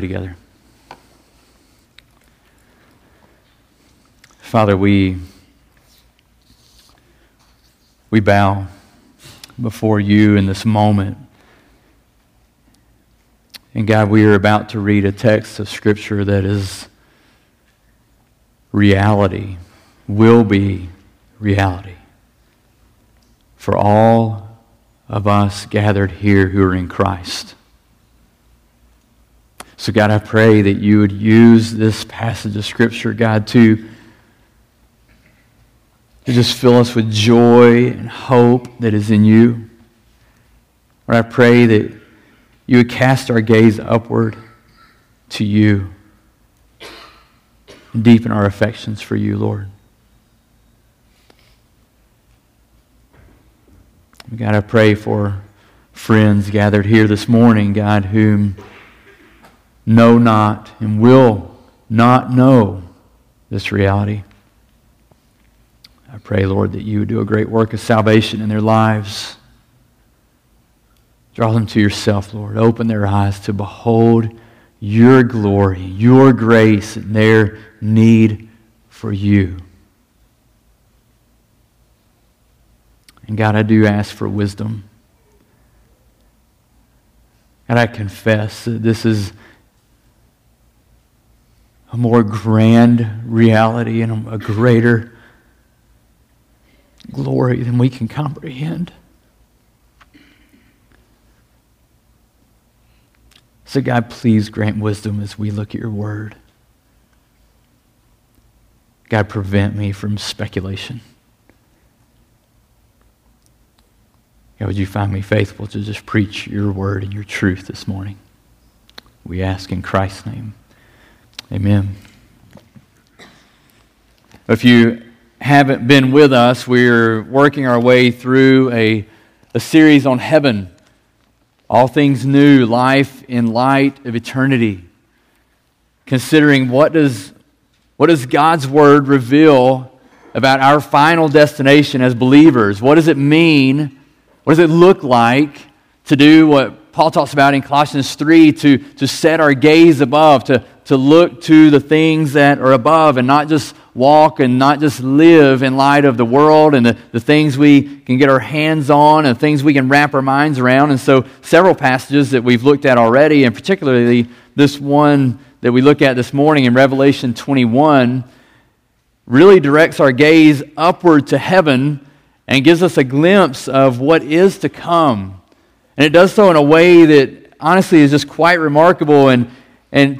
Together. Father, we bow before you in this moment. And God, we are about to read a text of Scripture that is reality, will be reality for all of us gathered here who are in Christ. So God, I pray that you would use this passage of Scripture, God, to just fill us with joy and hope that is in you. Lord, I pray that you would cast our gaze upward to you and deepen our affections for you, Lord. God, I pray for friends gathered here this morning, God, whom know not and will not know this reality. I pray, Lord, that you would do a great work of salvation in their lives. Draw them to yourself, Lord. Open their eyes to behold your glory, your grace, and their need for you. And God, I do ask for wisdom. And I confess that this is a more grand reality and a greater glory than we can comprehend. So God, please grant wisdom as we look at your word. God, prevent me from speculation. God, would you find me faithful to just preach your word and your truth this morning? We ask in Christ's name. Amen. If you haven't been with us, we're working our way through a series on heaven. All things new, life in light of eternity. Considering what does God's word reveal about our final destination as believers? What does it mean? What does it look like to do what Paul talks about in Colossians 3, to set our gaze above, to look to the things that are above and not just walk and not just live in light of the world and the things we can get our hands on and things we can wrap our minds around. And so several passages that we've looked at already, and particularly this one that we look at this morning in Revelation 21, really directs our gaze upward to heaven and gives us a glimpse of what is to come. And it does so in a way that honestly is just quite remarkable. And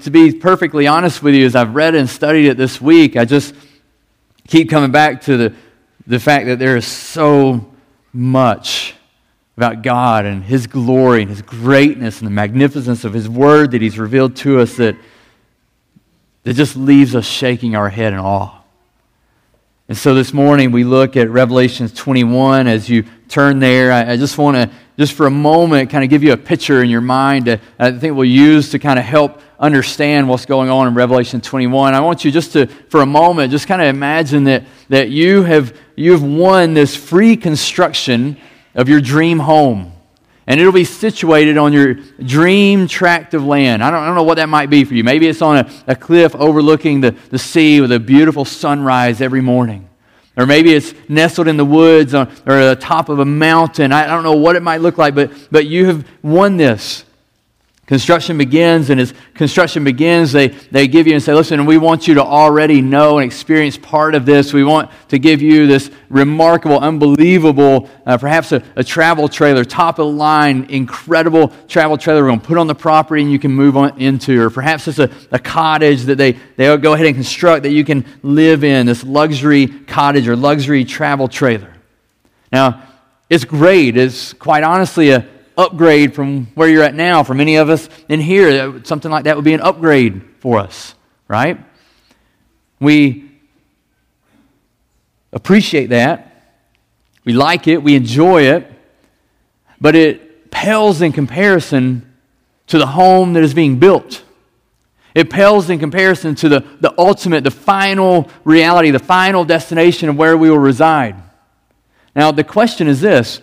to be perfectly honest with you, as I've read and studied it this week, I just keep coming back to the fact that there is so much about God and His glory and His greatness and the magnificence of His Word that He's revealed to us that just leaves us shaking our head in awe. And so this morning we look at Revelation 21. As you turn there, I just want to, just for a moment, kind of give you a picture in your mind that I think we'll use to kind of help understand what's going on in Revelation 21. I want you just to, for a moment, just kind of imagine that you've won this free construction of your dream home. And it'll be situated on your dream tract of land. I don't know what that might be for you. Maybe it's on a cliff overlooking the sea with a beautiful sunrise every morning. Or maybe it's nestled in the woods or at the top of a mountain. I don't know what it might look like, but you have won this. Construction begins, and as construction begins, they give you and say, listen, we want you to already know and experience part of this. We want to give you this remarkable, unbelievable, perhaps a travel trailer, top of the line, incredible travel trailer we're going to put on the property and you can move on into. Or perhaps it's a cottage that they'll go ahead and construct that you can live in, this luxury cottage or luxury travel trailer. Now, it's great. It's quite honestly a upgrade from where you're at now. For many of us in here, something like that would be an upgrade for us, right? We appreciate that. We like it. We enjoy it. But it pales in comparison to the home that is being built. It pales in comparison to the ultimate, the final reality, the final destination of where we will reside. Now, the question is this,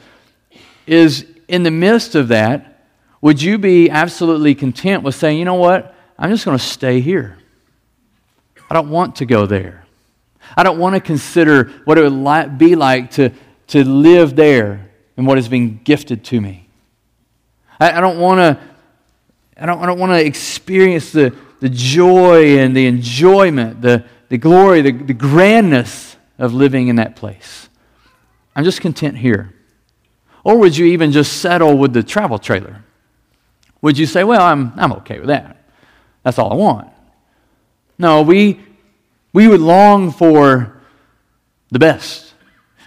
in the midst of that, would you be absolutely content with saying, you know what, I'm just going to stay here. I don't want to go there. I don't want to consider what it would be like to live there and what is being gifted to me. I don't want to experience the joy and the enjoyment, the glory, the grandness of living in that place. I'm just content here. Or would you even just settle with the travel trailer? Would you say, well, I'm okay with that. That's all I want. No, we would long for the best.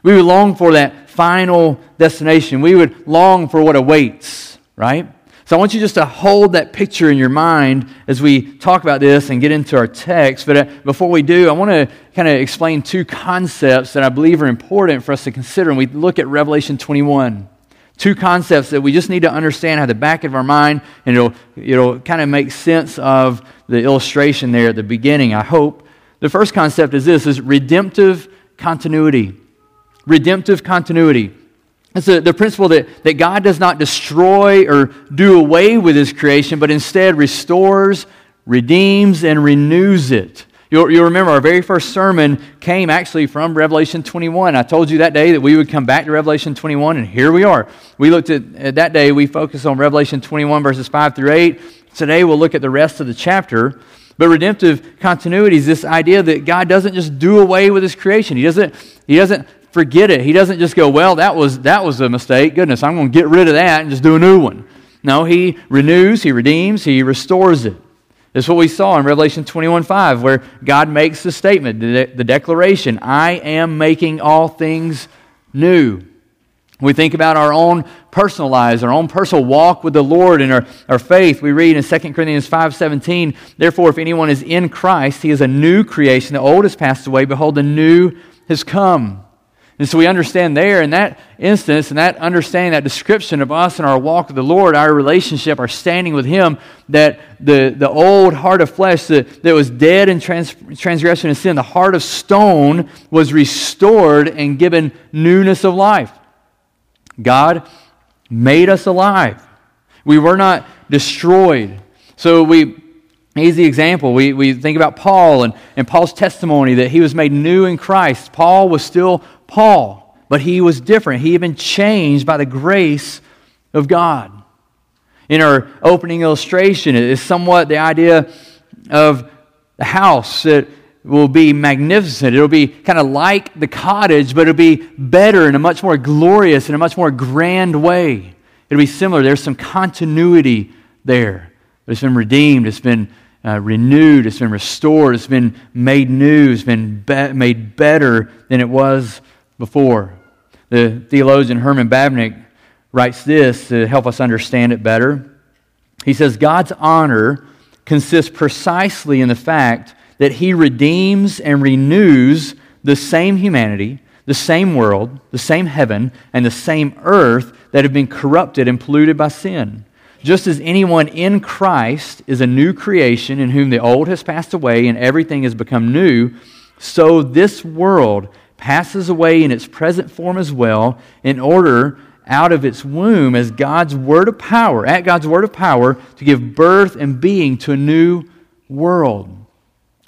We would long for that final destination. We would long for what awaits, right? So I want you just to hold that picture in your mind as we talk about this and get into our text. But before we do, I want to kind of explain two concepts that I believe are important for us to consider when we look at Revelation 21. Two concepts that we just need to understand at the back of our mind, and it'll kind of make sense of the illustration there at the beginning, I hope. The first concept is this, is redemptive continuity. Redemptive continuity. It's the principle that God does not destroy or do away with His creation, but instead restores, redeems, and renews it. You'll remember our very first sermon came actually from Revelation 21. I told you that day that we would come back to Revelation 21, and here we are. We looked at that day, we focused on Revelation 21, verses 5 through 8. Today we'll look at the rest of the chapter. But redemptive continuity is this idea that God doesn't just do away with His creation. He doesn't forget it. He doesn't just go, well, that was a mistake. Goodness, I'm going to get rid of that and just do a new one. No, He renews, He redeems, He restores it. That's what we saw in Revelation 21:5, where God makes the statement, the declaration, I am making all things new. We think about our own personal lives, our own personal walk with the Lord and our faith. We read in 2 Corinthians 5:17, therefore if anyone is in Christ, he is a new creation. The old has passed away. Behold, the new has come. And so we understand there in that instance, and that understanding, that description of us and our walk with the Lord, our relationship, our standing with Him, that the old heart of flesh that was dead in transgression and sin, the heart of stone was restored and given newness of life. God made us alive. We were not destroyed. So easy example, we think about Paul and Paul's testimony that he was made new in Christ. Paul was still Paul, but he was different. He had been changed by the grace of God. In our opening illustration, it is somewhat the idea of the house that will be magnificent. It'll be kind of like the cottage, but it'll be better in a much more glorious, in a much more grand way. It'll be similar. There's some continuity there. It's been redeemed. It's been renewed. It's been restored. It's been made new. It's been made better than it was before. The theologian Herman Bavinck writes this to help us understand it better. He says, God's honor consists precisely in the fact that He redeems and renews the same humanity, the same world, the same heaven, and the same earth that have been corrupted and polluted by sin. Just as anyone in Christ is a new creation in whom the old has passed away and everything has become new, so this world passes away in its present form as well, in order out of its womb as God's word of power, at God's word of power, to give birth and being to a new world.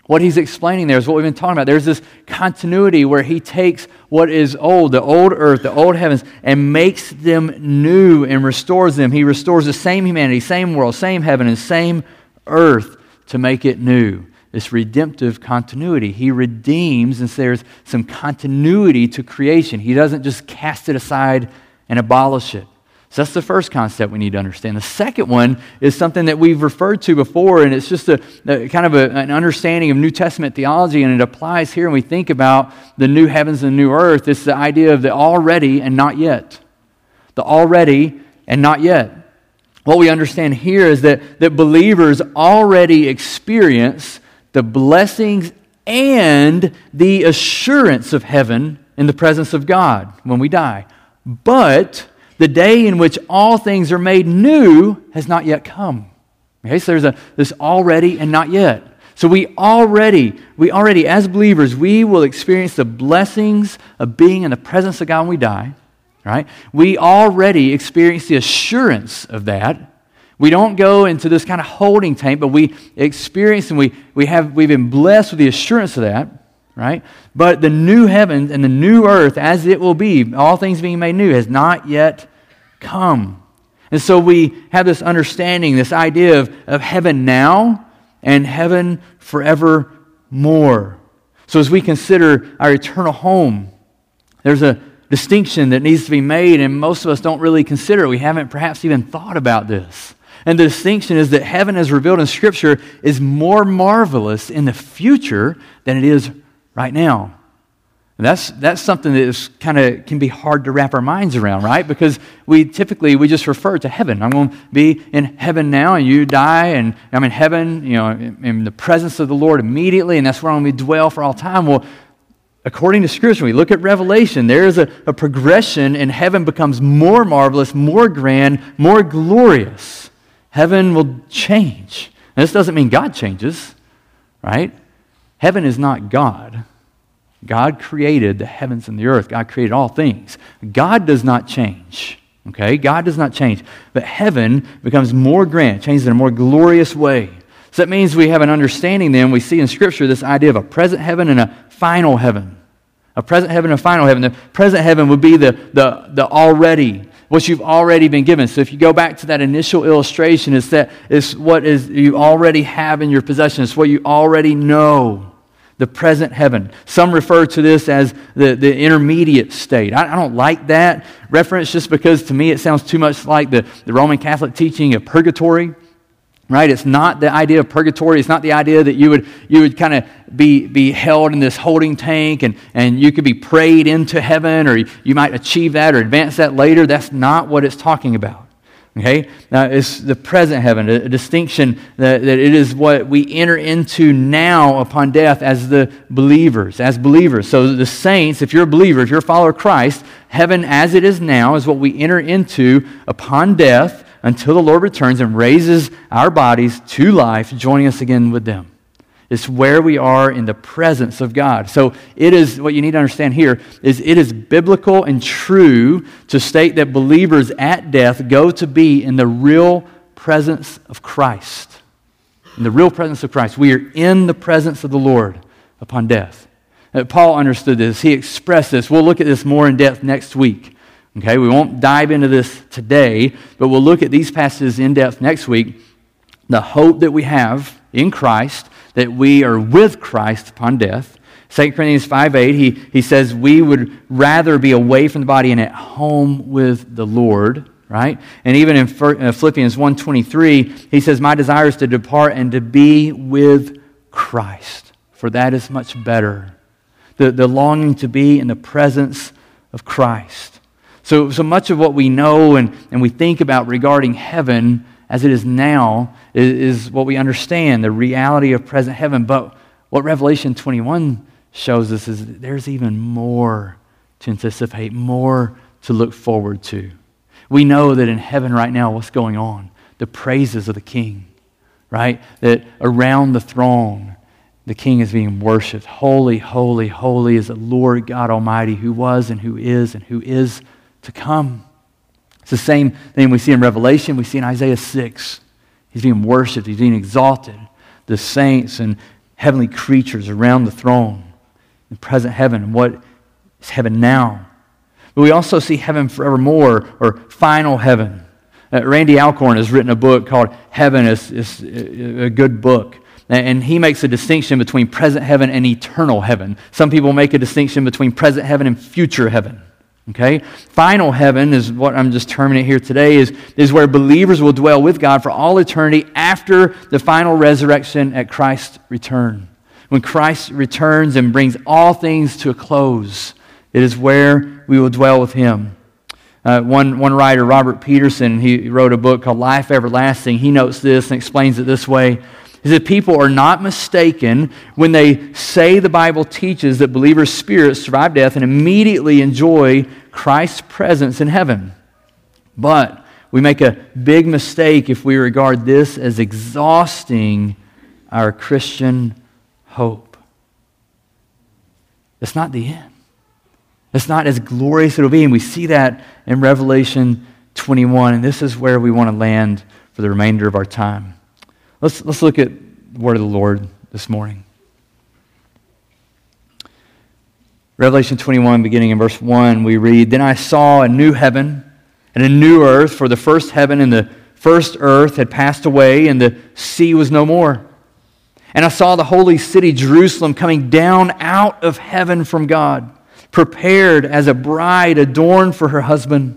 What he's explaining there is what we've been talking about. There's this continuity where He takes what is old, the old earth, the old heavens, and makes them new and restores them. He restores the same humanity, same world, same heaven, and same earth to make it new. This redemptive continuity. He redeems, and there's some continuity to creation. He doesn't just cast it aside and abolish it. So that's the first concept we need to understand. The second one is something that we've referred to before, and it's just an understanding of New Testament theology, and it applies here when we think about the new heavens and the new earth. It's the idea of the already and not yet. The already and not yet. What we understand here is that believers already experience the blessings and the assurance of heaven in the presence of God when we die. But the day in which all things are made new has not yet come. Okay, so there's this already and not yet. So we already, as believers, we will experience the blessings of being in the presence of God when we die, right? We already experience the assurance of that. We don't go into this kind of holding tank, but we experience and we've been blessed with the assurance of that, right? But the new heaven and the new earth, as it will be, all things being made new, has not yet come. And so we have this understanding, this idea of heaven now and heaven forevermore. So as we consider our eternal home, there's a distinction that needs to be made, and most of us don't really consider it. We haven't perhaps even thought about this. And the distinction is that heaven as revealed in Scripture is more marvelous in the future than it is right now. And that's something that is kind of can be hard to wrap our minds around, right? Because we typically just refer to heaven. I'm going to be in heaven now, and you die, and I'm in heaven, you know, in the presence of the Lord immediately, and that's where I'm going to dwell for all time. Well, according to Scripture, we look at Revelation, there is a progression, and heaven becomes more marvelous, more grand, more glorious. Heaven will change. And this doesn't mean God changes, right? Heaven is not God. God created the heavens and the earth. God created all things. God does not change, okay? God does not change. But heaven becomes more grand, changes in a more glorious way. So that means we have an understanding then, we see in Scripture this idea of a present heaven and a final heaven. A present heaven and a final heaven. The present heaven would be the already, what you've already been given. So if you go back to that initial illustration, it's what is you already have in your possession. It's what you already know. The present heaven. Some refer to this as the intermediate state. I don't like that reference just because to me it sounds too much like the Roman Catholic teaching of purgatory, right? It's not the idea of purgatory. It's not the idea that you would kind of be held in this holding tank and you could be prayed into heaven or you might achieve that or advance that later. That's not what it's talking about. Okay, now it's the present heaven, a distinction that it is what we enter into now upon death as the believers, as believers. So the saints, if you're a believer, if you're a follower of Christ, heaven as it is now is what we enter into upon death until the Lord returns and raises our bodies to life, joining us again with them. It's where we are in the presence of God. So it is, what you need to understand here, is it is biblical and true to state that believers at death go to be in the real presence of Christ. In the real presence of Christ. We are in the presence of the Lord upon death. And Paul understood this. He expressed this. We'll look at this more in depth next week. Okay, we won't dive into this today, but we'll look at these passages in depth next week. The hope that we have in Christ, that we are with Christ upon death. 2 Corinthians 5:8, he says we would rather be away from the body and at home with the Lord, right? And even in Philippians 1:23, he says, my desire is to depart and to be with Christ, for that is much better. The longing to be in the presence of Christ. So much of what we know and we think about regarding heaven as it is now, is what we understand, the reality of present heaven. But what Revelation 21 shows us is that there's even more to anticipate, more to look forward to. We know that in heaven right now, what's going on? The praises of the King, right? That around the throne, the King is being worshipped. Holy, holy, holy is the Lord God Almighty who was and who is to come. It's the same thing we see in Revelation, we see in Isaiah 6. He's being worshipped, he's being exalted. The saints and heavenly creatures around the throne, the present heaven, and what is heaven now. But we also see heaven forevermore, or final heaven. Randy Alcorn has written a book called Heaven. It's a good book. And he makes a distinction between present heaven and eternal heaven. Some people make a distinction between present heaven and future heaven. Okay, final heaven is what I'm just terming it here today, is where believers will dwell with God for all eternity after the final resurrection at Christ's return. When Christ returns and brings all things to a close, it is where we will dwell with him. One writer, Robert Peterson, he wrote a book called Life Everlasting. He notes this and explains it this way. Is that people are not mistaken when they say the Bible teaches that believers' spirits survive death and immediately enjoy Christ's presence in heaven. But we make a big mistake if we regard this as exhausting our Christian hope. That's not the end. It's not as glorious as it'll be, and we see that in Revelation 21, and this is where we want to land for the remainder of our time. Let's look at the word of the Lord this morning. Revelation 21, beginning in verse 1, we read, "Then I saw a new heaven and a new earth, for the first heaven and the first earth had passed away, and the sea was no more. And I saw the holy city Jerusalem coming down out of heaven from God, prepared as a bride adorned for her husband.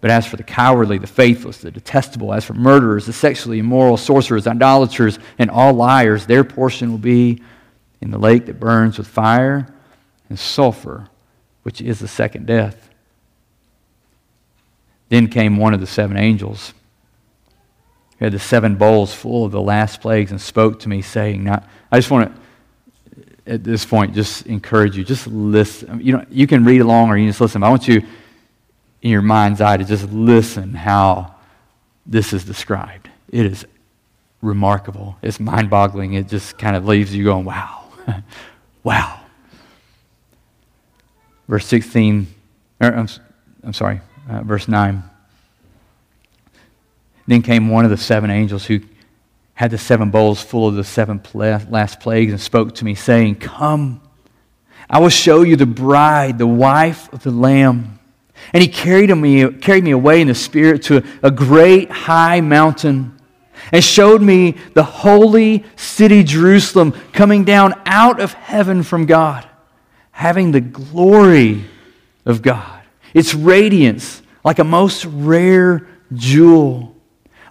But as for the cowardly, the faithless, the detestable, as for murderers, the sexually immoral, sorcerers, idolaters, and all liars, their portion will be in the lake that burns with fire and sulfur, which is the second death.' Then came one of the seven angels, who had the seven bowls full of the last plagues, and spoke to me, saying," I just want to, at this point, just encourage you, just listen. You know, you can read along or you just listen, but I want you, in your mind's eye, to just listen how this is described. It is remarkable. It's mind-boggling. It just kind of leaves you going, wow, wow. Verse 16, verse 9. "Then came one of the seven angels who had the seven bowls full of the seven last plagues and spoke to me, saying, 'Come, I will show you the bride, the wife of the Lamb.' And he carried me away in the Spirit to a great high mountain and showed me the holy city Jerusalem coming down out of heaven from God, having the glory of God, its radiance like a most rare jewel,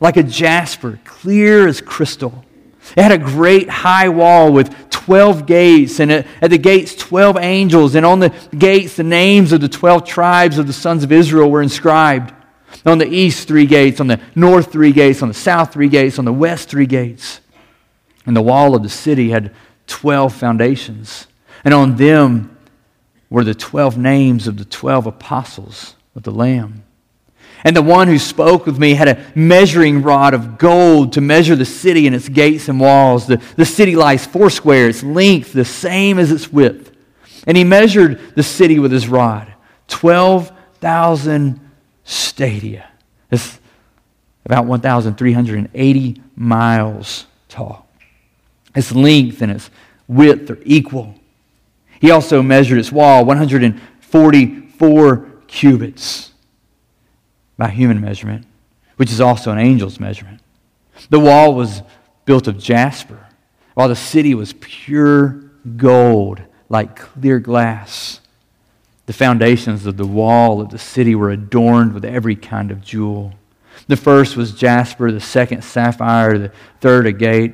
like a jasper, clear as crystal. It had a great high wall with 12 gates, and at the gates 12 angels, and on the gates the names of the 12 tribes of the sons of Israel were inscribed. And on the east 3 gates, on the north 3 gates, on the south 3 gates, on the west 3 gates. And the wall of the city had 12 foundations, and on them were the 12 names of the 12 apostles of the Lamb. And the one who spoke with me had a measuring rod of gold to measure the city and its gates and walls. The city lies 4 square, its length the same as its width. And he measured the city with his rod, 12,000 stadia. It's about 1,380 miles tall. Its length and its width are equal. He also measured its wall, 144 cubits. By human measurement, which is also an angel's measurement. The wall was built of jasper, while the city was pure gold, like clear glass. The foundations of the wall of the city were adorned with every kind of jewel. The first was jasper, the second sapphire, the third agate,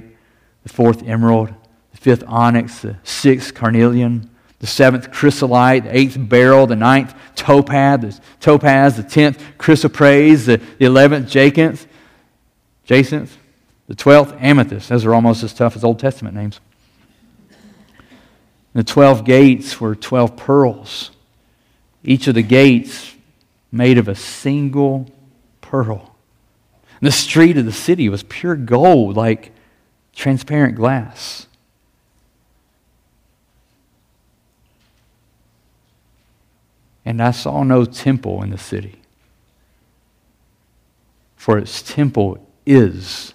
the fourth emerald, the fifth onyx, the sixth carnelian, the seventh chrysolite, the eighth beryl, the ninth topaz, the 10th chrysoprase, the 11th jacinth, the 12th amethyst. Those are almost as tough as Old Testament names. And the 12 gates were 12 pearls. Each of the gates made of a single pearl. And the street of the city was pure gold, like transparent glass. And I saw no temple in the city, for its temple is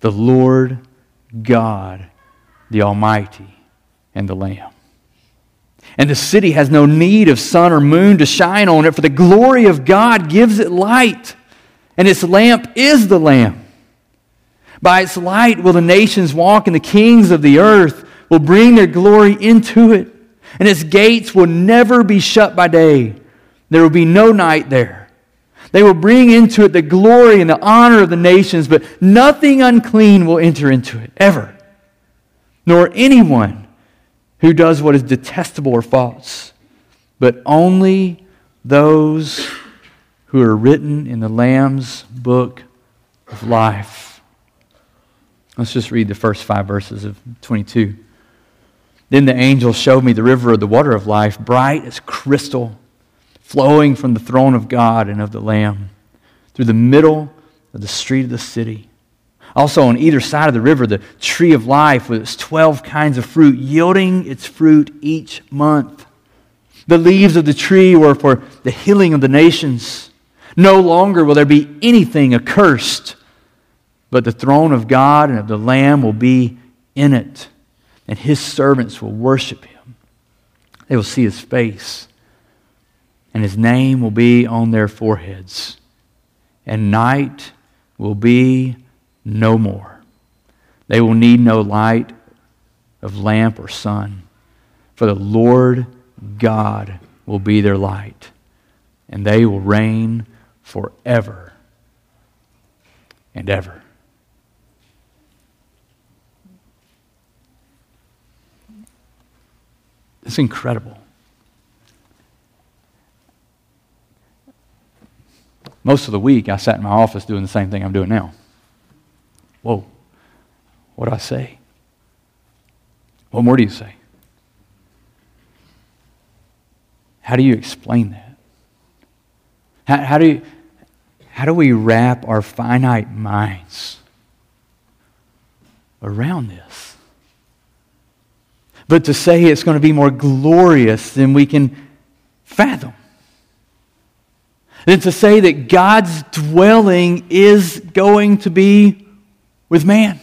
the Lord God, the Almighty, and the Lamb. And the city has no need of sun or moon to shine on it, for the glory of God gives it light, and its lamp is the Lamb. By its light will the nations walk, and the kings of the earth will bring their glory into it. And its gates will never be shut by day. There will be no night there. They will bring into it the glory and the honor of the nations, but nothing unclean will enter into it, ever. Nor anyone who does what is detestable or false, but only those who are written in the Lamb's book of life. Let's just read the first 5 verses of 22. Then the angel showed me the river of the water of life, bright as crystal, flowing from the throne of God and of the Lamb, through the middle of the street of the city. Also on either side of the river, the tree of life with its 12 kinds of fruit, yielding its fruit each month. The leaves of the tree were for the healing of the nations. No longer will there be anything accursed, but the throne of God and of the Lamb will be in it, and his servants will worship him. They will see his face, and his name will be on their foreheads, and night will be no more. They will need no light of lamp or sun, for the Lord God will be their light, and they will reign forever and ever. It's incredible. Most of the week, I sat in my office doing the same thing I'm doing now. Whoa, what do I say? What more do you say? How do you explain that? How do we wrap our finite minds around this? But to say it's going to be more glorious than we can fathom. Than to say that God's dwelling is going to be with man.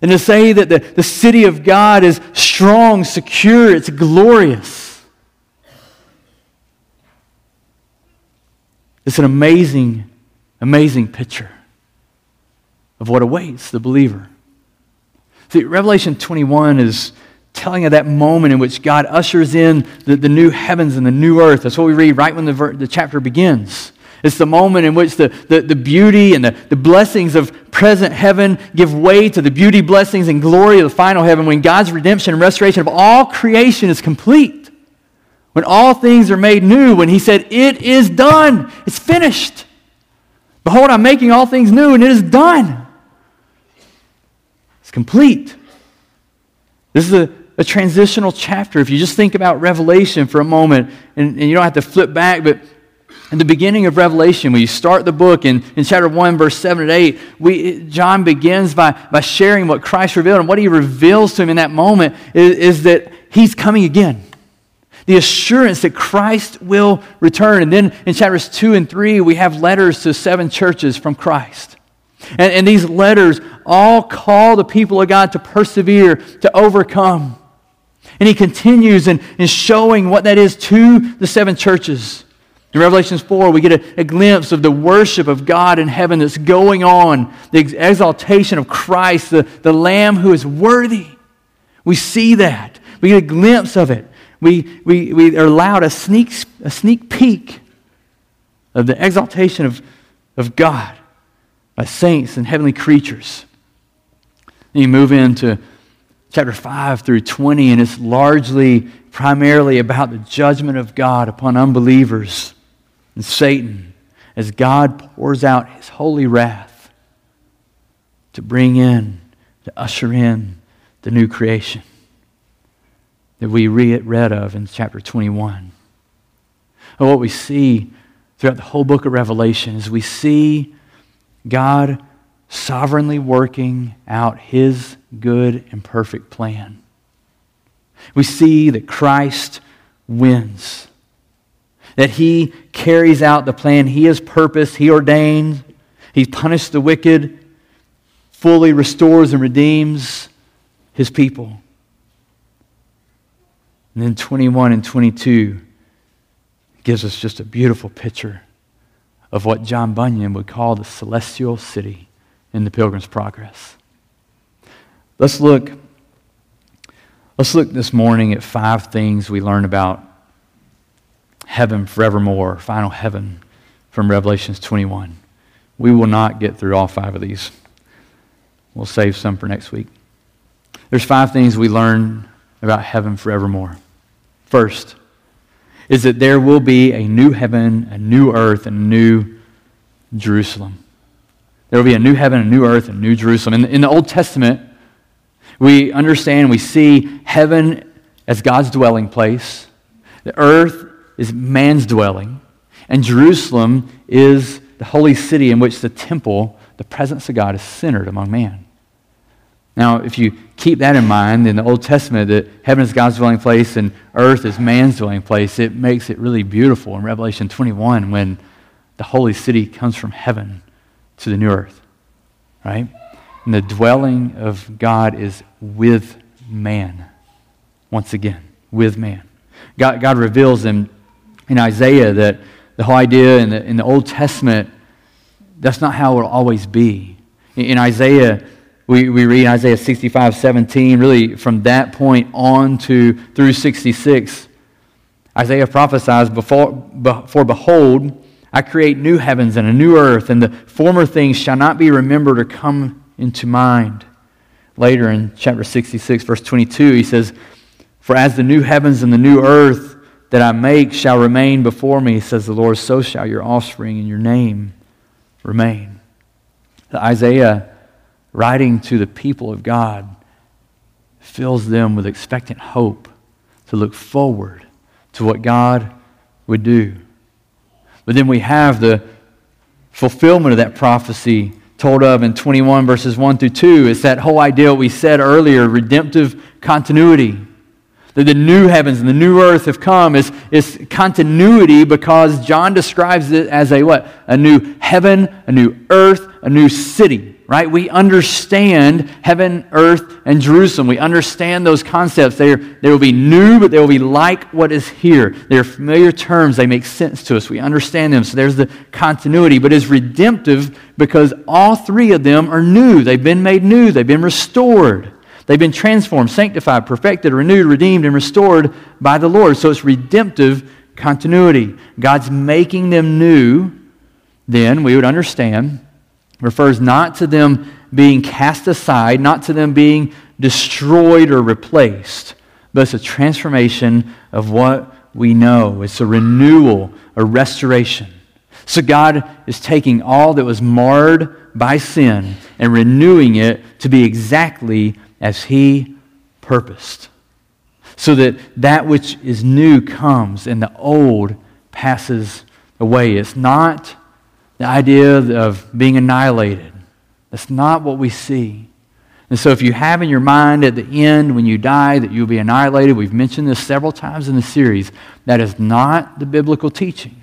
And to say that the city of God is strong, secure, it's glorious. It's an amazing, amazing picture of what awaits the believer. See, Revelation 21 is telling of that moment in which God ushers in the new heavens and the new earth. That's what we read right when the chapter begins. It's the moment in which the beauty and the blessings of present heaven give way to the beauty, blessings, and glory of the final heaven, when God's redemption and restoration of all creation is complete. When all things are made new, when he said, it is done, it's finished. Behold, I'm making all things new, and it is done. It's complete. This is a transitional chapter. If you just think about Revelation for a moment, and you don't have to flip back, but at the beginning of Revelation, when you start the book in chapter 1, verse 7 and 8, John begins by sharing what Christ revealed, and what he reveals to him in that moment is that he's coming again. The assurance that Christ will return. And then in chapters 2 and 3, we have letters to 7 churches from Christ. And these letters all call the people of God to persevere, to overcome. And he continues in showing what that is to the 7 churches. In Revelation 4, we get a glimpse of the worship of God in heaven that's going on, the exaltation of Christ, the Lamb who is worthy. We see that. We get a glimpse of it. We are allowed a sneak peek of the exaltation of God by saints and heavenly creatures. And you move into chapter 5 through 20, and it's primarily about the judgment of God upon unbelievers and Satan as God pours out his holy wrath to usher in the new creation that we read of in chapter 21. And what we see throughout the whole book of Revelation is we see God sovereignly working out his good and perfect plan. We see that Christ wins, that he carries out the plan he has purposed, he ordained, he punished the wicked, fully restores and redeems his people. And then 21 and 22 gives us just a beautiful picture of what John Bunyan would call the Celestial City in the Pilgrim's Progress. Let's look this morning at 5 things we learn about heaven forevermore, final heaven from Revelation 21. We will not get through all 5 of these. We'll save some for next week. There's 5 things we learn about heaven forevermore. First is that there will be a new heaven, a new earth, and a new Jerusalem. There will be a new heaven, a new earth, and a new Jerusalem. In the Old Testament, we understand, we see heaven as God's dwelling place. The earth is man's dwelling. And Jerusalem is the holy city in which the temple, the presence of God, is centered among man. Now, if you keep that in mind, in the Old Testament, that heaven is God's dwelling place and earth is man's dwelling place, it makes it really beautiful in Revelation 21 when the holy city comes from heaven to the new earth, right? And the dwelling of God is with man. Once again, with man. God reveals in Isaiah that the whole idea in the Old Testament, that's not how it will always be. In Isaiah, we read Isaiah 65:17, really from that point on through 66, Isaiah prophesies, "For behold, I create new heavens and a new earth, and the former things shall not be remembered or come into mind." Later in chapter 66, verse 22, he says, "For as the new heavens and the new earth that I make shall remain before me, says the Lord, so shall your offspring and your name remain." Isaiah, writing to the people of God, fills them with expectant hope to look forward to what God would do. But then we have the fulfillment of that prophecy told of in 21 verses 1 through 2. It's that whole idea we said earlier, redemptive continuity. That the new heavens and the new earth have come is continuity, because John describes it as a what? A new heaven, a new earth, a new city, right? We understand heaven, earth, and Jerusalem. We understand those concepts. They will be new, but they will be like what is here. They're familiar terms. They make sense to us. We understand them. So there's the continuity, but it's redemptive because all three of them are new. They've been made new. They've been restored. They've been transformed, sanctified, perfected, renewed, redeemed, and restored by the Lord. So it's redemptive continuity. God's making them new, then, we would understand, refers not to them being cast aside, not to them being destroyed or replaced, but it's a transformation of what we know. It's a renewal, a restoration. So God is taking all that was marred by sin and renewing it to be exactly as He purposed, so that that which is new comes and the old passes away. It's not the idea of being annihilated. That's not what we see. And so if you have in your mind at the end when you die that you'll be annihilated, we've mentioned this several times in the series, that is not the biblical teaching.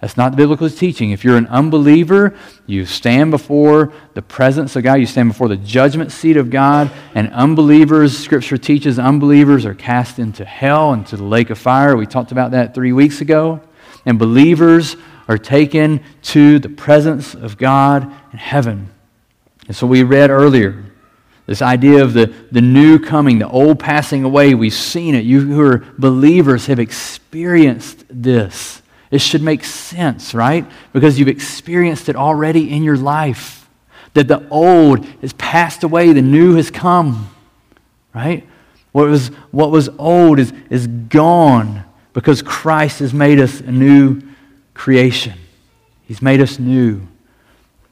That's not the biblical teaching. If you're an unbeliever, you stand before the presence of God, you stand before the judgment seat of God, and unbelievers, Scripture teaches, unbelievers are cast into hell, into the lake of fire. We talked about that 3 weeks ago. And believers are taken to the presence of God in heaven. And so we read earlier this idea of the new coming, the old passing away. We've seen it. You who are believers have experienced this. It should make sense, right? Because you've experienced it already in your life, that the old has passed away, the new has come, right? What was old is gone, because Christ has made us a new creation. He's made us new.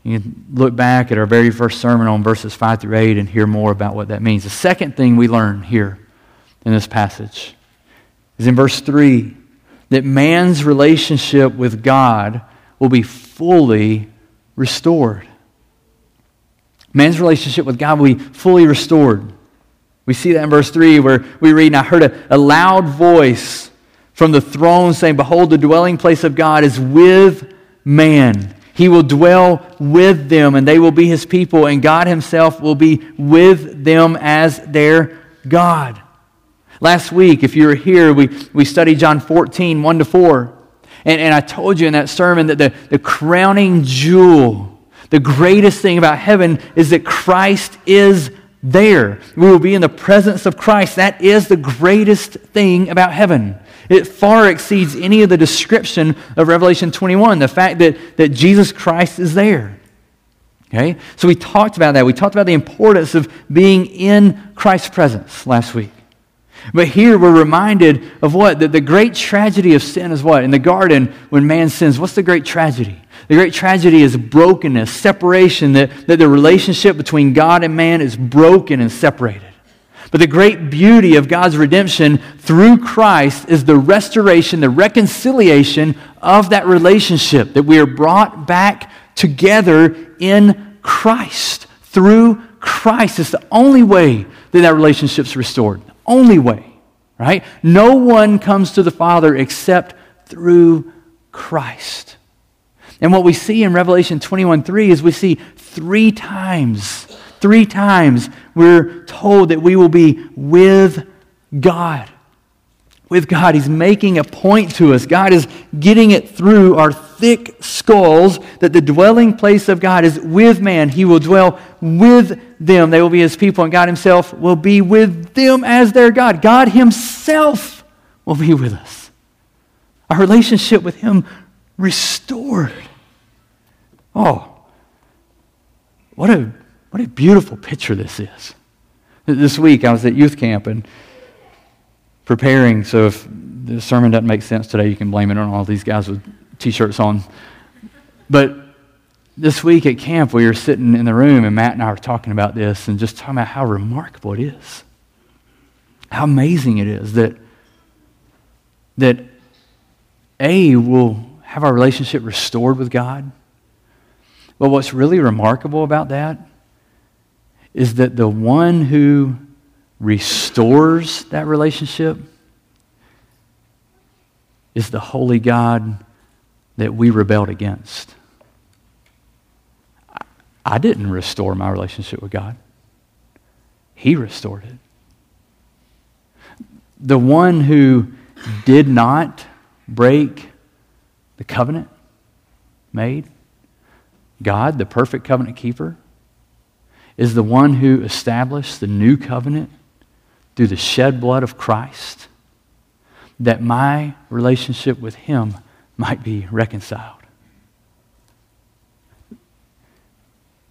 You can look back at our very first sermon on verses 5 through 8 and hear more about what that means. The second thing we learn here in this passage is in verse 3, that man's relationship with God will be fully restored. Man's relationship with God will be fully restored. We see that in verse 3 where we read, "And I heard a loud voice from the throne saying, Behold, the dwelling place of God is with man. He will dwell with them, and they will be His people, and God Himself will be with them as their God." Last week, if you were here, we studied John 14, 1 to 4. And I told you in that sermon that the crowning jewel, The greatest thing about heaven is that Christ is there. We will be in the presence of Christ. That is the greatest thing about heaven. It far exceeds any of the description of Revelation 21, the fact that Jesus Christ is there. Okay? So we talked about that. We talked about the importance of being in Christ's presence last week. But here we're reminded of what? That the great tragedy of sin is what? In the garden, when man sins, what's the great tragedy? The great tragedy is brokenness, separation, that the relationship between God and man is broken and separated. But the great beauty of God's redemption through Christ is the restoration, the reconciliation of that relationship, that we are brought back together in Christ. Through Christ, it's the only way that relationship's restored. Only way, right? No one comes to the Father except through Christ. And what we see in Revelation 21:3 is we see three times we're told that we will be with God. With God, He's making a point to us. God is getting it through our thick skulls that the dwelling place of God is with man. He will dwell with them. They will be His people, and God Himself will be with them as their God. God Himself will be with us. Our relationship with Him restored. Oh, what a beautiful picture this is. This week I was at youth camp and preparing, so if the sermon doesn't make sense today, you can blame it on all these guys with t-shirts on. But this week at camp, we were sitting in the room, and Matt and I were talking about this and just talking about how remarkable it is, how amazing it is that A, we'll have our relationship restored with God, but what's really remarkable about that is that the one who restores that relationship is the holy God that we rebelled against. I didn't restore my relationship with God. He restored it. The one who did not break the covenant made, God, the perfect covenant keeper, is the one who established the new covenant through the shed blood of Christ, that my relationship with Him might be reconciled.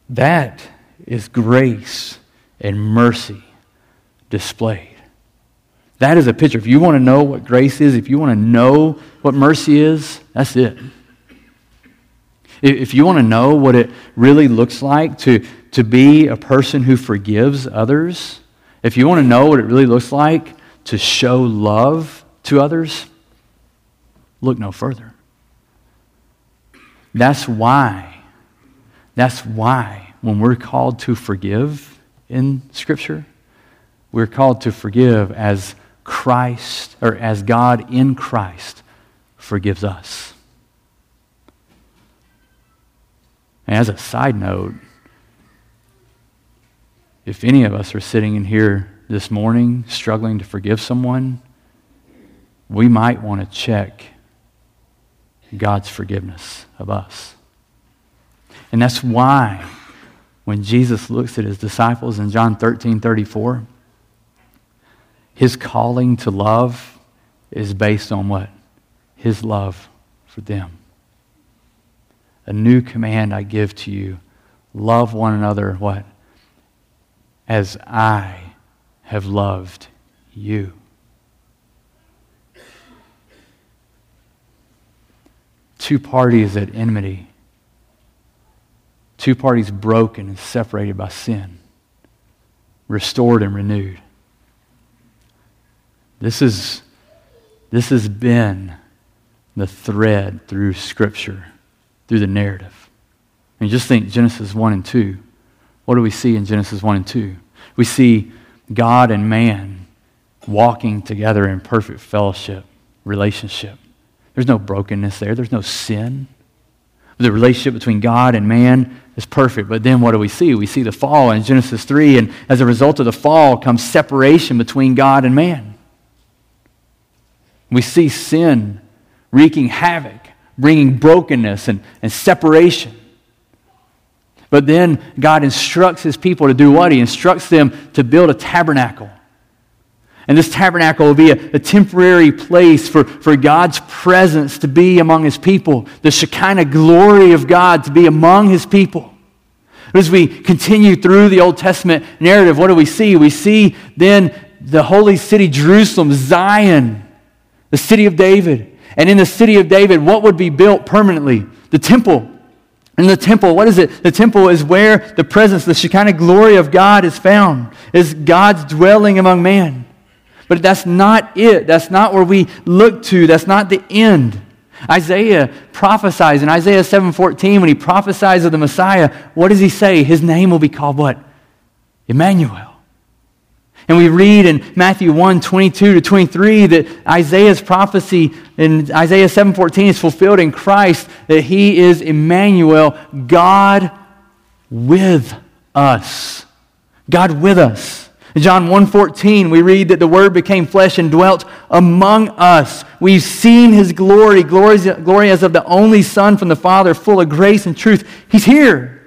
That is grace and mercy displayed. That is a picture. If you want to know what grace is, if you want to know what mercy is, that's it. If you want to know what it really looks like to be a person who forgives others, if you want to know what it really looks like to show love to others, look no further. That's why when we're called to forgive in Scripture, we're called to forgive as Christ, or as God in Christ forgives us. And as a side note, if any of us are sitting in here this morning struggling to forgive someone, we might want to check God's forgiveness of us. And that's why when Jesus looks at His disciples in John 13:34, His calling to love is based on what? His love for them. A new command I give to you, love one another, what? As I have loved you. Two parties at enmity. Two parties broken and separated by sin. Restored and renewed. This has been the thread through Scripture, through the narrative. I mean, just think Genesis 1 and 2. What do we see in Genesis 1 and 2? We see God and man walking together in perfect fellowship, relationship. There's no brokenness there. There's no sin. The relationship between God and man is perfect. But then what do we see? We see the fall in Genesis 3, and as a result of the fall comes separation between God and man. We see sin wreaking havoc, bringing brokenness and separation. But then God instructs his people to do what? He instructs them to build a tabernacle. And this tabernacle will be a temporary place for God's presence to be among his people, the Shekinah glory of God to be among his people. As we continue through the Old Testament narrative, what do we see? We see then the holy city, Jerusalem, Zion, the city of David. And in the city of David, what would be built permanently? The temple. And the temple, what is it? The temple is where the presence, the Shekinah glory of God is found. It's God's dwelling among man. But that's not it. That's not where we look to. That's not the end. Isaiah prophesies in Isaiah 7:14 when he prophesies of the Messiah, what does he say? His name will be called what? Emmanuel. And we read in Matthew 1:22-23 that Isaiah's prophecy in Isaiah 7:14 is fulfilled in Christ, that he is Emmanuel, God with us. God with us. In John 1:14, we read that the Word became flesh and dwelt among us. We've seen his glory, glory as of the only Son from the Father, full of grace and truth. He's here.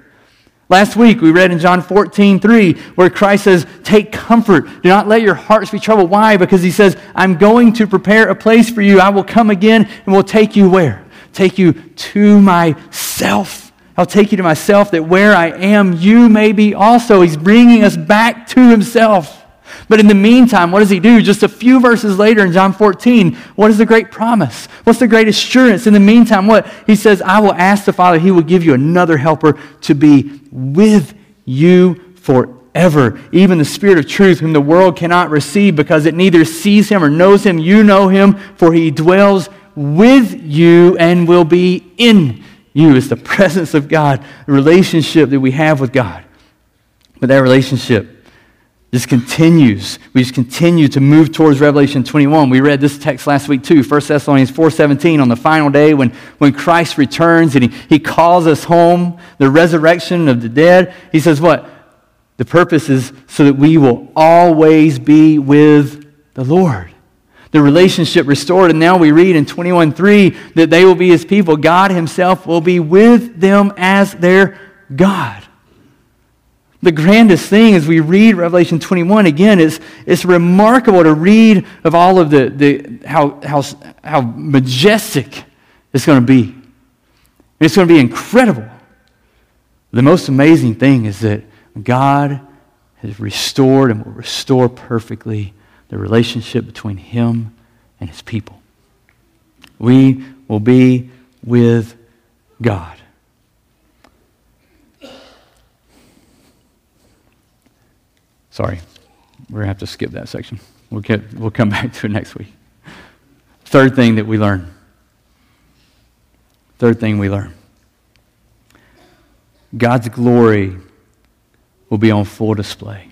Last week, we read in John 14:3, where Christ says, "Take comfort. Do not let your hearts be troubled." Why? Because he says, "I'm going to prepare a place for you. I will come again and will take you where? Take you to myself. I'll take you to myself, that where I am, you may be also." He's bringing us back to himself. But in the meantime, what does he do? Just a few verses later in John 14, what is the great promise? What's the great assurance? In the meantime, what? He says, "I will ask the Father, he will give you another helper to be with you forever, even the Spirit of truth, whom the world cannot receive because it neither sees him or knows him. You know him, for he dwells with you and will be in you." It's the presence of God, the relationship that we have with God. But that relationship just continues. We just continue to move towards Revelation 21. We read this text last week too, 1 Thessalonians 4:17, on the final day when Christ returns and he calls us home, the resurrection of the dead. He says what? The purpose is so that we will always be with the Lord. The relationship restored. And now we read in 21:3 that they will be his people. God himself will be with them as their God. The grandest thing as we read Revelation 21 again, it's remarkable to read of all of the how majestic it's going to be. It's going to be incredible. The most amazing thing is that God has restored and will restore perfectly the relationship between him and his people. We will be with God. Sorry, we're going to have to skip that section. We'll come back to it next week. Third thing we learn. God's glory will be on full display.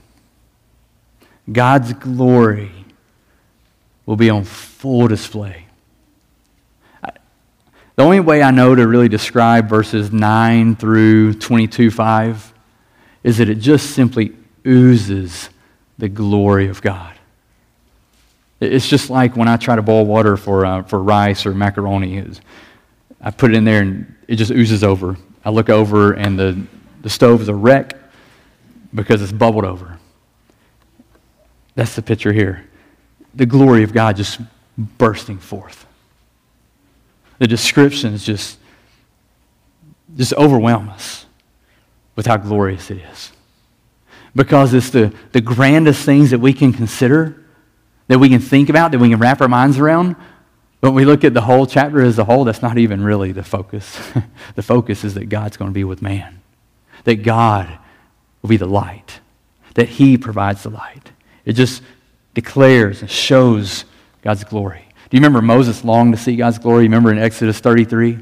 God's glory will be on full display. The only way I know to really describe verses 9 through 22:5 is that it just simply oozes the glory of God. It's just like when I try to boil water for rice or macaroni. I put it in there and it just oozes over. I look over and the stove is a wreck because it's bubbled over. That's the picture here. The glory of God just bursting forth. The descriptions just overwhelm us with how glorious it is. Because it's the grandest things that we can consider, that we can think about, that we can wrap our minds around. But when we look at the whole chapter as a whole, that's not even really the focus. The focus is that God's going to be with man. That God will be the light. That he provides the light. It just declares and shows God's glory. Do you remember Moses longed to see God's glory? Remember in Exodus 33?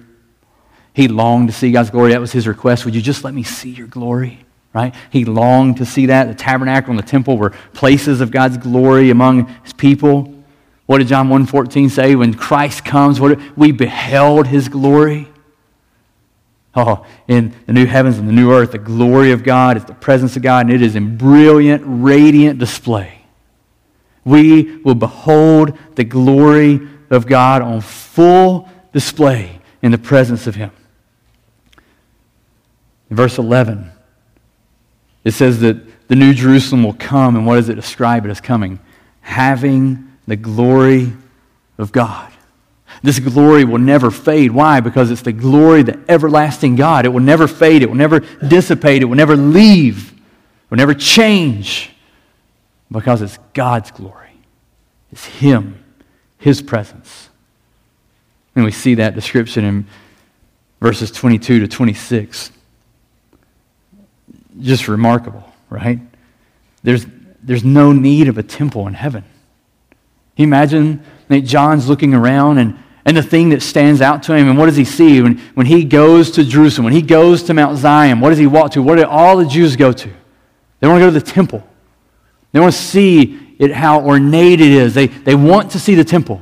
He longed to see God's glory. That was his request. "Would you just let me see your glory?" Right? He longed to see that. The tabernacle and the temple were places of God's glory among his people. What did John 1:14 say? When Christ comes, we beheld his glory. Oh, in the new heavens and the new earth, the glory of God is the presence of God, and it is in brilliant, radiant display. We will behold the glory of God on full display in the presence of him. In verse 11, It says that the New Jerusalem will come, and what does it describe it as coming? Having the glory of God. This glory will never fade. Why? Because it's the glory of the everlasting God. It will never fade. It will never dissipate. It will never leave. It will never change. Because it's God's glory. It's Him, His presence. And we see that description in verses 22 to 26. Just remarkable, right? There's no need of a temple in heaven. Can you imagine that John's looking around and the thing that stands out to him, and what does he see when he goes to Jerusalem, when he goes to Mount Zion, what does he walk to? What do all the Jews go to? They want to go to the temple. They want to see it, how ornate it is. They want to see the temple.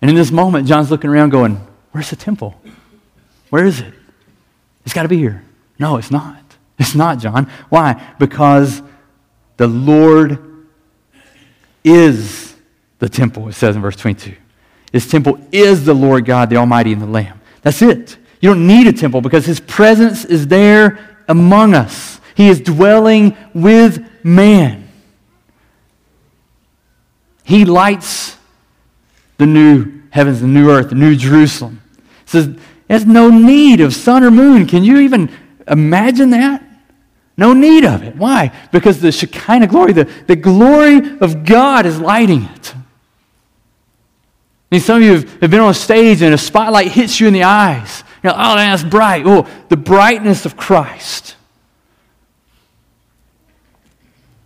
And in this moment, John's looking around going, where's the temple? Where is it? It's got to be here. No, it's not. It's not, John. Why? Because the Lord is the temple, it says in verse 22. His temple is the Lord God, the Almighty, and the Lamb. That's it. You don't need a temple because His presence is there among us. He is dwelling with man. He lights the new heavens, the new earth, the new Jerusalem. It says, there's no need of sun or moon. Can you even imagine that? No need of it. Why? Because the Shekinah glory, the glory of God is lighting it. I mean, some of you have been on a stage and a spotlight hits you in the eyes. You're like, oh, man, that's bright. Oh, the brightness of Christ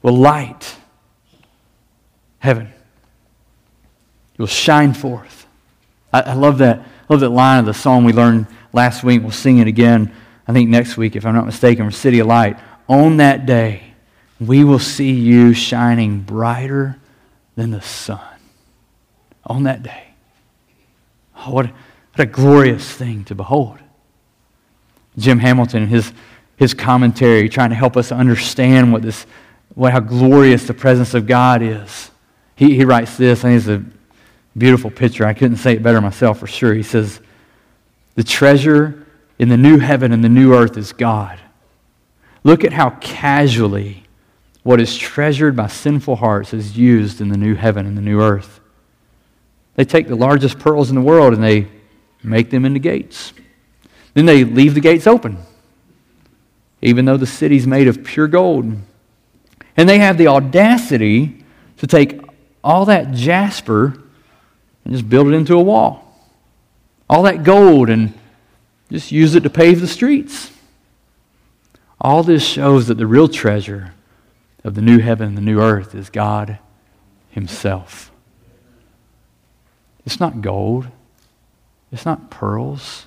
will light heaven. It will shine forth. I love that. I love that line of the song we learned last week. We'll sing it again, I think next week, if I'm not mistaken, from City of Light. On that day, we will see you shining brighter than the sun. On that day. Oh, what a glorious thing to behold. Jim Hamilton, his commentary, trying to help us understand how glorious the presence of God is. He writes this, and he's a beautiful picture. I couldn't say it better myself for sure. He says, the treasure in the new heaven and the new earth is God. Look at how casually what is treasured by sinful hearts is used in the new heaven and the new earth. They take the largest pearls in the world and they make them into gates. Then they leave the gates open, even though the city's made of pure gold. And they have the audacity to take all that jasper and just build it into a wall. All that gold, and just use it to pave the streets. All this shows that the real treasure of the new heaven and the new earth is God Himself. It's not gold. It's not pearls.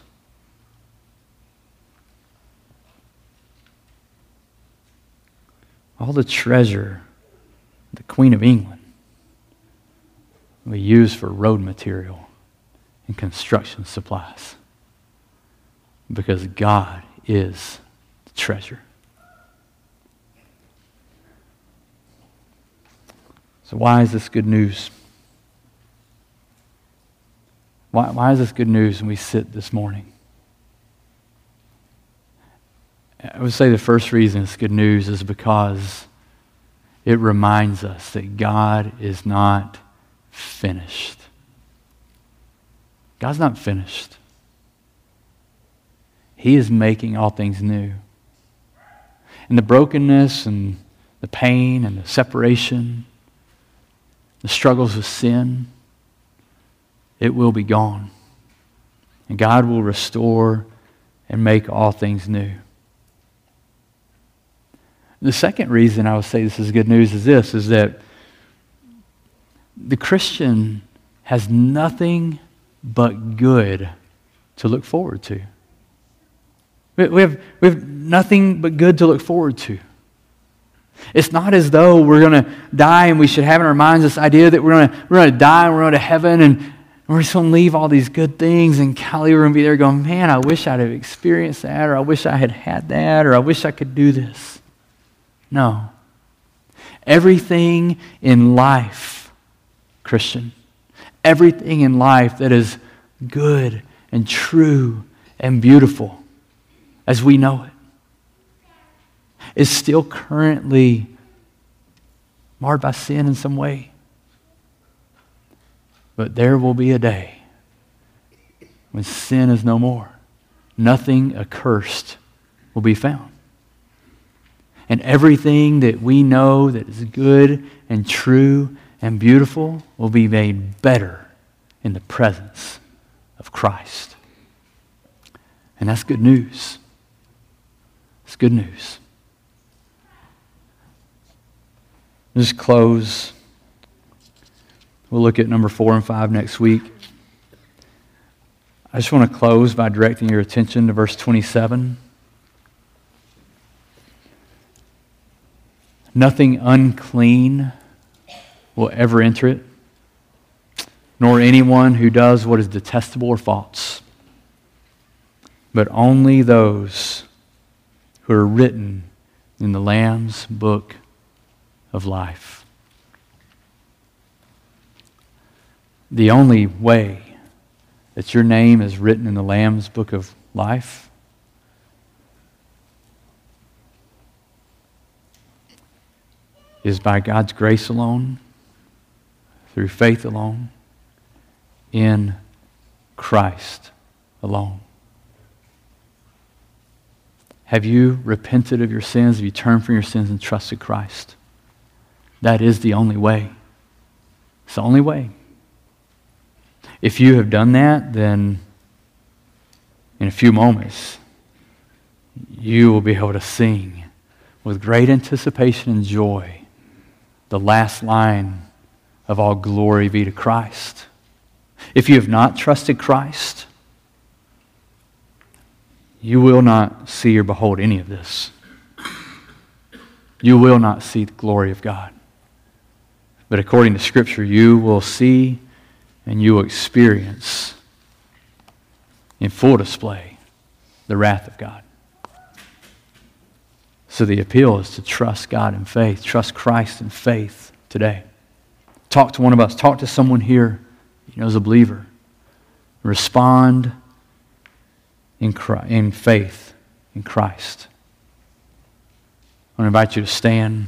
All the treasure the Queen of England we use for road material and construction supplies, because God is the treasure. So why is this good news? Why is this good news when we sit this morning? I would say the first reason it's good news is because it reminds us that God is not finished. God's not finished. He is making all things new. And the brokenness and the pain and the separation, the struggles with sin, it will be gone. And God will restore and make all things new. The second reason I would say this is good news is this, is that the Christian has nothing but good to look forward to. We have nothing but good to look forward to. It's not as though we're going to die and we should have in our minds this idea that we're going to die and we're going to heaven and we're just going to leave all these good things, and Callie, we're going to be there going, man, I wish I'd have experienced that, or I wish I had that, or I wish I could do this. No. Everything in life, Christian, everything in life that is good and true and beautiful as we know it is still currently marred by sin in some way. But there will be a day when sin is no more. Nothing accursed will be found. And everything that we know that is good and true and beautiful will be made better in the presence of Christ. And that's good news. It's good news. Just close. We'll look at number 4 and 5 next week. I just want to close by directing your attention to verse 27. Nothing unclean will ever enter it, nor anyone who does what is detestable or false, but only those who are written in the Lamb's book of life. The only way that your name is written in the Lamb's book of life is by God's grace alone, through faith alone, in Christ alone. Have you repented of your sins? Have you turned from your sins and trusted Christ? That is the only way. It's the only way. If you have done that, then in a few moments, you will be able to sing with great anticipation and joy the last line of all glory be to Christ. If you have not trusted Christ, you will not see or behold any of this. You will not see the glory of God. But according to Scripture, you will see and you will experience in full display the wrath of God. So the appeal is to trust God in faith, trust Christ in faith today. Talk to one of us. Talk to someone here, you know, as a believer. Respond in Christ, in faith in Christ. I want to invite you to stand.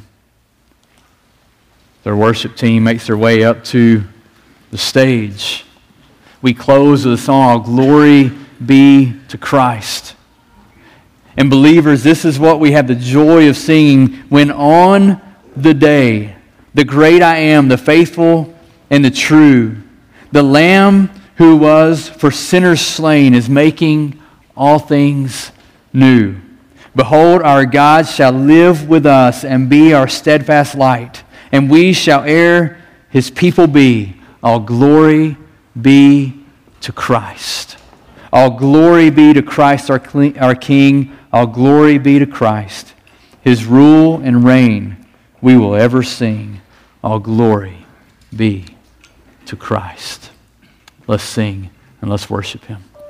Their worship team makes their way up to the stage. We close with a song, Glory Be to Christ. And believers, this is what we have the joy of singing when on the day the great I am, the faithful and the true. The Lamb who was for sinners slain is making all things new. Behold, our God shall live with us and be our steadfast light, and we shall e'er his people be. All glory be to Christ. All glory be to Christ our King. All glory be to Christ. His rule and reign we will ever sing. All glory be to Christ. Let's sing and let's worship Him.